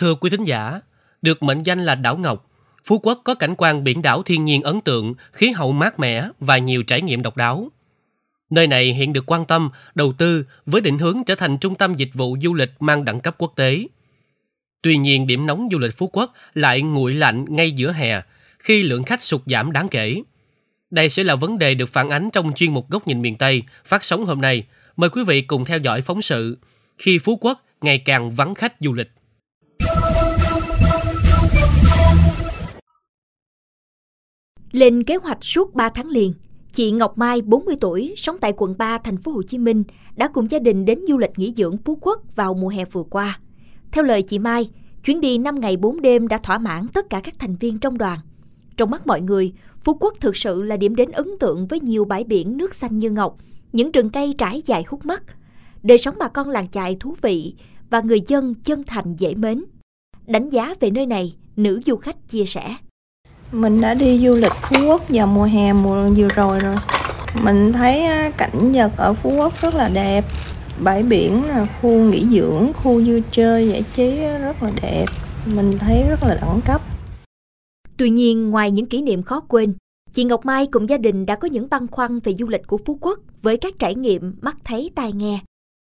Thưa quý thính giả, được mệnh danh là đảo Ngọc, Phú Quốc có cảnh quan biển đảo thiên nhiên ấn tượng, khí hậu mát mẻ và nhiều trải nghiệm độc đáo. Nơi này hiện được quan tâm, đầu tư với định hướng trở thành trung tâm dịch vụ du lịch mang đẳng cấp quốc tế. Tuy nhiên, điểm nóng du lịch Phú Quốc lại nguội lạnh ngay giữa hè, khi lượng khách sụt giảm đáng kể. Đây sẽ là vấn đề được phản ánh trong chuyên mục Góc nhìn miền Tây phát sóng hôm nay. Mời quý vị cùng theo dõi phóng sự Khi Phú Quốc ngày càng vắng khách du lịch. Lên kế hoạch suốt 3 tháng liền, chị Ngọc Mai, 40 tuổi, sống tại quận 3, thành phố Hồ Chí Minh, đã cùng gia đình đến du lịch nghỉ dưỡng Phú Quốc vào mùa hè vừa qua. Theo lời chị Mai, chuyến đi 5 ngày 4 đêm đã thỏa mãn tất cả các thành viên trong đoàn. Trong mắt mọi người, Phú Quốc thực sự là điểm đến ấn tượng với nhiều bãi biển nước xanh như ngọc, những rừng cây trải dài hút mắt, đời sống bà con làng chài thú vị và người dân chân thành dễ mến. Đánh giá về nơi này, nữ du khách chia sẻ. Mình đã đi du lịch Phú Quốc vào mùa hè vừa rồi rồi. Mình thấy cảnh vật ở Phú Quốc rất là đẹp. Bãi biển, khu nghỉ dưỡng, khu vui chơi, giải trí rất là đẹp. Mình thấy rất là đẳng cấp. Tuy nhiên, ngoài những kỷ niệm khó quên, chị Ngọc Mai cùng gia đình đã có những băn khoăn về du lịch của Phú Quốc với các trải nghiệm mắt thấy tai nghe.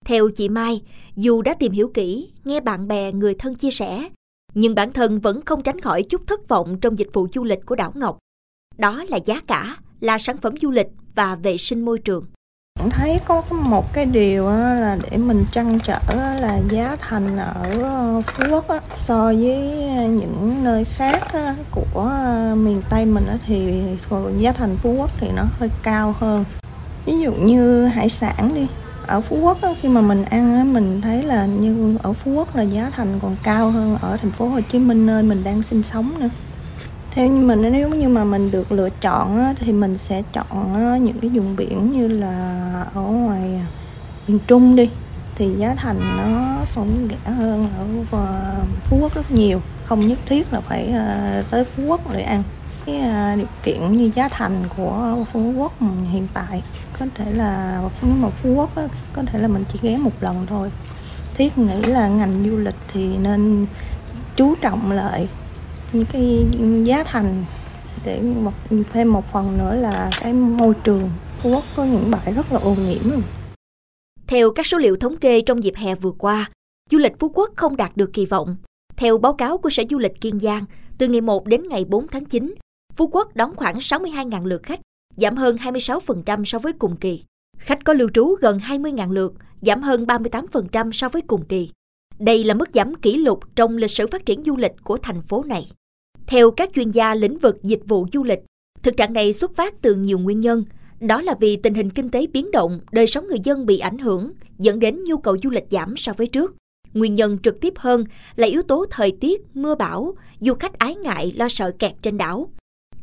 Theo chị Mai, dù đã tìm hiểu kỹ, nghe bạn bè, người thân chia sẻ, nhưng bản thân vẫn không tránh khỏi chút thất vọng trong dịch vụ du lịch của đảo Ngọc. Đó là giá cả, là sản phẩm du lịch và vệ sinh môi trường. Mình thấy có một cái điều là để mình trăn trở là giá thành ở Phú Quốc so với những nơi khác của miền Tây mình thì giá thành Phú Quốc thì nó hơi cao hơn. Ví dụ như hải sản đi. Ở Phú Quốc khi mà mình ăn mình thấy là như ở Phú Quốc là giá thành còn cao hơn ở thành phố Hồ Chí Minh nơi mình đang sinh sống nữa. Theo mình, nếu như mà mình được lựa chọn thì mình sẽ chọn những cái vùng biển như là ở ngoài miền Trung đi, thì giá thành nó cũng rẻ hơn ở Phú Quốc rất nhiều, không nhất thiết là phải tới Phú Quốc để ăn. Cái điều kiện như giá thành của Phú Quốc hiện tại có thể là Phú Quốc có thể là mình chỉ ghé một lần thôi. Thiết nghĩ là ngành du lịch thì nên chú trọng lại những cái giá thành, để thêm một phần nữa là cái môi trường. Phú Quốc có những bãi rất là ô nhiễm. Theo các số liệu thống kê trong dịp hè vừa qua, du lịch Phú Quốc không đạt được kỳ vọng. Theo báo cáo của Sở Du lịch Kiên Giang, từ ngày 1 đến ngày 4 tháng 9, Phú Quốc đón khoảng 62.000 lượt khách, giảm hơn 26% so với cùng kỳ. Khách có lưu trú gần 20.000 lượt, giảm hơn 38% so với cùng kỳ. Đây là mức giảm kỷ lục trong lịch sử phát triển du lịch của thành phố này. Theo các chuyên gia lĩnh vực dịch vụ du lịch, thực trạng này xuất phát từ nhiều nguyên nhân. Đó là vì tình hình kinh tế biến động, đời sống người dân bị ảnh hưởng, dẫn đến nhu cầu du lịch giảm so với trước. Nguyên nhân trực tiếp hơn là yếu tố thời tiết, mưa bão, du khách ái ngại lo sợ kẹt trên đảo.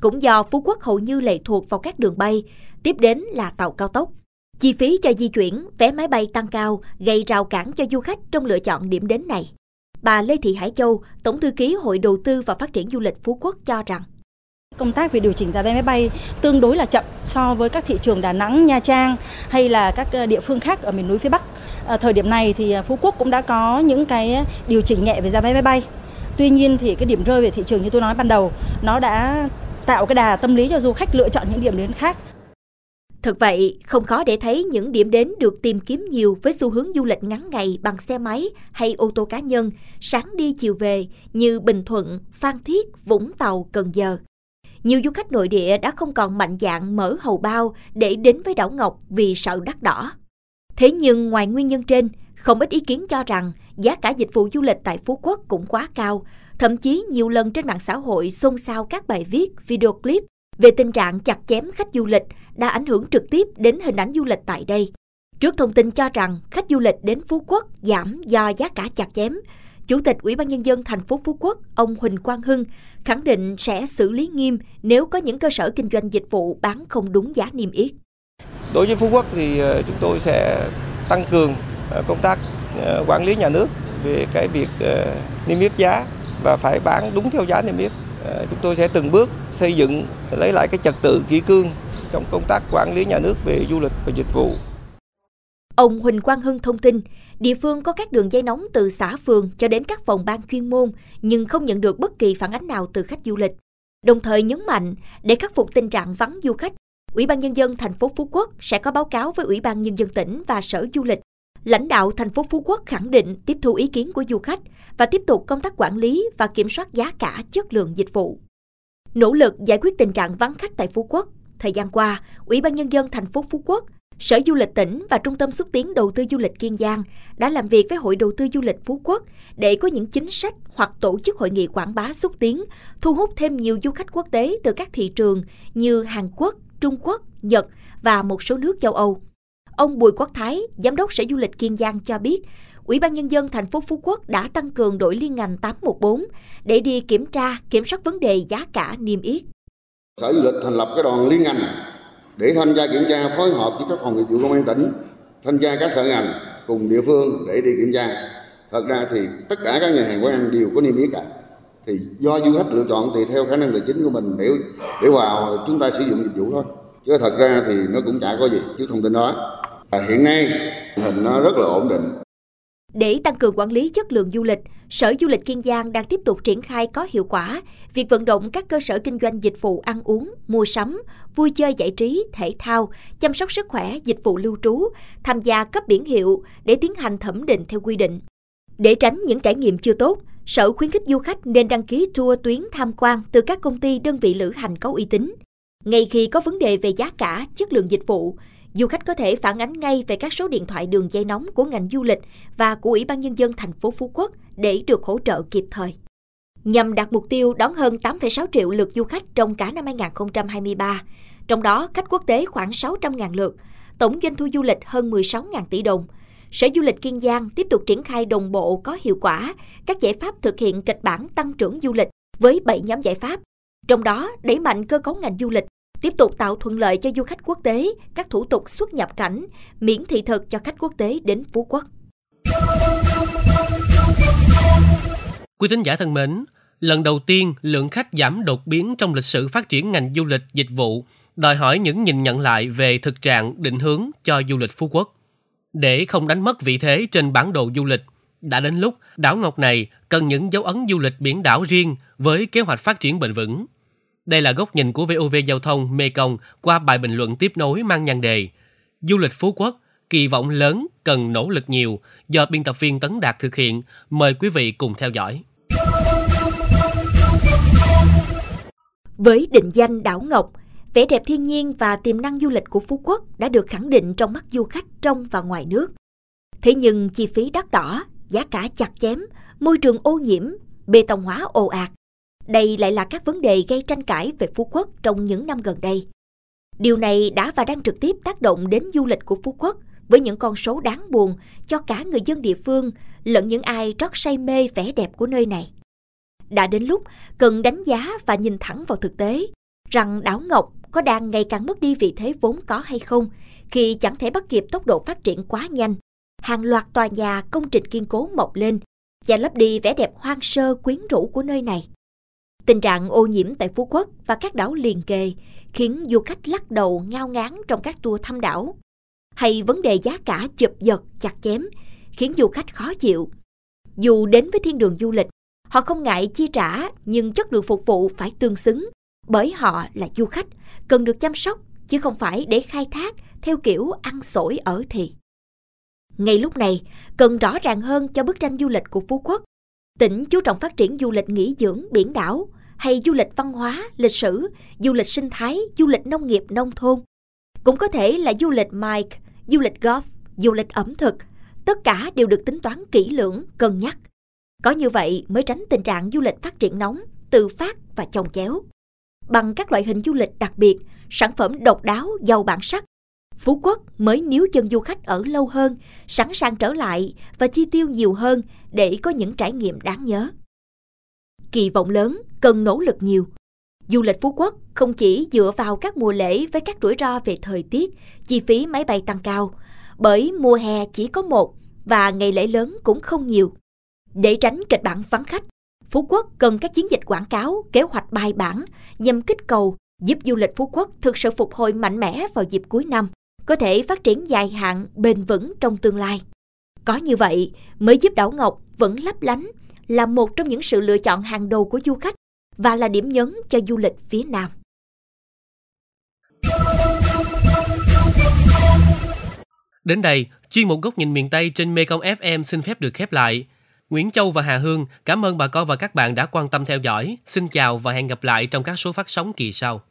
Cũng do Phú Quốc hầu như lệ thuộc vào các đường bay, tiếp đến là tàu cao tốc. Chi phí cho di chuyển, vé máy bay tăng cao gây rào cản cho du khách trong lựa chọn điểm đến này. Bà Lê Thị Hải Châu, Tổng thư ký Hội Đầu tư và Phát triển Du lịch Phú Quốc cho rằng công tác về điều chỉnh giá vé máy bay tương đối là chậm so với các thị trường Đà Nẵng, Nha Trang hay là các địa phương khác ở miền núi phía Bắc. Ở thời điểm này thì Phú Quốc cũng đã có những cái điều chỉnh nhẹ về giá vé máy bay. Tuy nhiên thì cái điểm rơi về thị trường như tôi nói ban đầu, nó đã tạo cái đà tâm lý cho du khách lựa chọn những điểm đến khác. Thực vậy, không khó để thấy những điểm đến được tìm kiếm nhiều với xu hướng du lịch ngắn ngày bằng xe máy hay ô tô cá nhân, sáng đi chiều về như Bình Thuận, Phan Thiết, Vũng Tàu, Cần Giờ. Nhiều du khách nội địa đã không còn mạnh dạn mở hầu bao để đến với đảo Ngọc vì sợ đắt đỏ. Thế nhưng ngoài nguyên nhân trên, không ít ý kiến cho rằng giá cả dịch vụ du lịch tại Phú Quốc cũng quá cao. Thậm chí nhiều lần trên mạng xã hội xôn xao các bài viết, video clip về tình trạng chặt chém khách du lịch đã ảnh hưởng trực tiếp đến hình ảnh du lịch tại đây. Trước thông tin cho rằng khách du lịch đến Phú Quốc giảm do giá cả chặt chém, Chủ tịch Ủy ban Nhân dân thành phố Phú Quốc, ông Huỳnh Quang Hưng, khẳng định sẽ xử lý nghiêm nếu có những cơ sở kinh doanh dịch vụ bán không đúng giá niêm yết. Đối với Phú Quốc thì chúng tôi sẽ tăng cường công tác quản lý nhà nước về cái việc niêm yết giá và phải bán đúng theo giá niêm yết. Chúng tôi sẽ từng bước xây dựng, lấy lại cái trật tự kỷ cương trong công tác quản lý nhà nước về du lịch và dịch vụ. Ông Huỳnh Quang Hưng thông tin, địa phương có các đường dây nóng từ xã phường cho đến các phòng ban chuyên môn nhưng không nhận được bất kỳ phản ánh nào từ khách du lịch. Đồng thời nhấn mạnh, để khắc phục tình trạng vắng du khách, Ủy ban Nhân dân thành phố Phú Quốc sẽ có báo cáo với Ủy ban Nhân dân tỉnh và Sở Du lịch. Lãnh đạo thành phố Phú Quốc khẳng định tiếp thu ý kiến của du khách và tiếp tục công tác quản lý và kiểm soát giá cả, chất lượng dịch vụ. Nỗ lực giải quyết tình trạng vắng khách tại Phú Quốc, thời gian qua, Ủy ban Nhân dân thành phố Phú Quốc, Sở Du lịch tỉnh và Trung tâm xúc tiến đầu tư du lịch Kiên Giang đã làm việc với Hội đầu tư du lịch Phú Quốc để có những chính sách hoặc tổ chức hội nghị quảng bá xúc tiến, thu hút thêm nhiều du khách quốc tế từ các thị trường như Hàn Quốc, Trung Quốc, Nhật và một số nước châu Âu. Ông Bùi Quốc Thái, Giám đốc Sở Du lịch Kiên Giang cho biết, Ủy ban Nhân dân thành phố Phú Quốc đã tăng cường đội liên ngành 814 để đi kiểm tra, kiểm soát vấn đề giá cả niêm yết. Sở Du lịch thành lập cái đoàn liên ngành để thanh tra kiểm tra, phối hợp với các phòng nghiệp vụ công an tỉnh, thanh tra các sở ngành cùng địa phương để đi kiểm tra. Thật ra thì tất cả các nhà hàng quán ăn đều có niêm yết cả. Thì do du khách lựa chọn thì theo khả năng tài chính của mình để vào chúng ta sử dụng dịch vụ thôi. Chứ thật ra thì nó cũng chả có gì chứ thông tin đó. Và hiện nay tình hình nó rất là ổn định. Để tăng cường quản lý chất lượng du lịch, Sở Du lịch Kiên Giang đang tiếp tục triển khai có hiệu quả việc vận động các cơ sở kinh doanh dịch vụ ăn uống, mua sắm, vui chơi giải trí, thể thao, chăm sóc sức khỏe, dịch vụ lưu trú, tham gia cấp biển hiệu để tiến hành thẩm định theo quy định. Để tránh những trải nghiệm chưa tốt, Sở khuyến khích du khách nên đăng ký tour tuyến tham quan từ các công ty, đơn vị lữ hành có uy tín. Ngay khi có vấn đề về giá cả, chất lượng dịch vụ, du khách có thể phản ánh ngay về các số điện thoại đường dây nóng của ngành du lịch và của Ủy ban Nhân dân thành phố Phú Quốc để được hỗ trợ kịp thời. Nhằm đạt mục tiêu đón hơn 8,6 triệu lượt du khách trong cả năm 2023, trong đó khách quốc tế khoảng 600.000 lượt, tổng doanh thu du lịch hơn 16.000 tỷ đồng, Sở Du lịch Kiên Giang tiếp tục triển khai đồng bộ có hiệu quả các giải pháp thực hiện kịch bản tăng trưởng du lịch với 7 nhóm giải pháp, trong đó đẩy mạnh cơ cấu ngành du lịch, tiếp tục tạo thuận lợi cho du khách quốc tế, các thủ tục xuất nhập cảnh, miễn thị thực cho khách quốc tế đến Phú Quốc. Quý thính giả thân mến, lần đầu tiên lượng khách giảm đột biến trong lịch sử phát triển ngành du lịch dịch vụ, đòi hỏi những nhìn nhận lại về thực trạng định hướng cho du lịch Phú Quốc. Để không đánh mất vị thế trên bản đồ du lịch, đã đến lúc đảo Ngọc này cần những dấu ấn du lịch biển đảo riêng với kế hoạch phát triển bền vững. Đây là góc nhìn của VOV Giao thông Mekong qua bài bình luận tiếp nối mang nhan đề "Du lịch Phú Quốc, kỳ vọng lớn cần nỗ lực nhiều" do biên tập viên Tấn Đạt thực hiện. Mời quý vị cùng theo dõi. Với định danh đảo Ngọc, vẻ đẹp thiên nhiên và tiềm năng du lịch của Phú Quốc đã được khẳng định trong mắt du khách trong và ngoài nước. Thế nhưng chi phí đắt đỏ, giá cả chặt chém, môi trường ô nhiễm, bê tông hóa ồ ạt. Đây lại là các vấn đề gây tranh cãi về Phú Quốc trong những năm gần đây. Điều này đã và đang trực tiếp tác động đến du lịch của Phú Quốc với những con số đáng buồn cho cả người dân địa phương lẫn những ai trót say mê vẻ đẹp của nơi này. Đã đến lúc cần đánh giá và nhìn thẳng vào thực tế rằng đảo Ngọc có đang ngày càng mất đi vị thế vốn có hay không khi chẳng thể bắt kịp tốc độ phát triển quá nhanh. Hàng loạt tòa nhà, công trình kiên cố mọc lên và lấp đi vẻ đẹp hoang sơ quyến rũ của nơi này. Tình trạng ô nhiễm tại Phú Quốc và các đảo liền kề khiến du khách lắc đầu ngao ngán trong các tour thăm đảo. Hay vấn đề giá cả chụp giật, chặt chém khiến du khách khó chịu. Dù đến với thiên đường du lịch, họ không ngại chi trả nhưng chất lượng phục vụ phải tương xứng bởi họ là du khách, cần được chăm sóc chứ không phải để khai thác theo kiểu ăn xổi ở thì. Ngay lúc này, cần rõ ràng hơn cho bức tranh du lịch của Phú Quốc. Tỉnh chú trọng phát triển du lịch nghỉ dưỡng biển đảo hay du lịch văn hóa, lịch sử, du lịch sinh thái, du lịch nông nghiệp, nông thôn. Cũng có thể là du lịch Mike, du lịch golf, du lịch ẩm thực. Tất cả đều được tính toán kỹ lưỡng, cân nhắc. Có như vậy mới tránh tình trạng du lịch phát triển nóng, tự phát và chồng chéo. Bằng các loại hình du lịch đặc biệt, sản phẩm độc đáo, giàu bản sắc, Phú Quốc mới níu chân du khách ở lâu hơn, sẵn sàng trở lại và chi tiêu nhiều hơn để có những trải nghiệm đáng nhớ. Kỳ vọng lớn cần nỗ lực nhiều. Du lịch Phú Quốc không chỉ dựa vào các mùa lễ với các rủi ro về thời tiết, chi phí máy bay tăng cao, bởi mùa hè chỉ có một và ngày lễ lớn cũng không nhiều. Để tránh kịch bản vắng khách, Phú Quốc cần các chiến dịch quảng cáo, kế hoạch bài bản nhằm kích cầu, giúp du lịch Phú Quốc thực sự phục hồi mạnh mẽ vào dịp cuối năm, có thể phát triển dài hạn, bền vững trong tương lai. Có như vậy mới giúp đảo Ngọc vẫn lấp lánh là một trong những sự lựa chọn hàng đầu của du khách và là điểm nhấn cho du lịch phía Nam. Đến đây, chuyên mục Góc nhìn miền Tây trên Mekong FM xin phép được khép lại. Nguyễn Châu và Hà Hương cảm ơn bà con và các bạn đã quan tâm theo dõi. Xin chào và hẹn gặp lại trong các số phát sóng kỳ sau.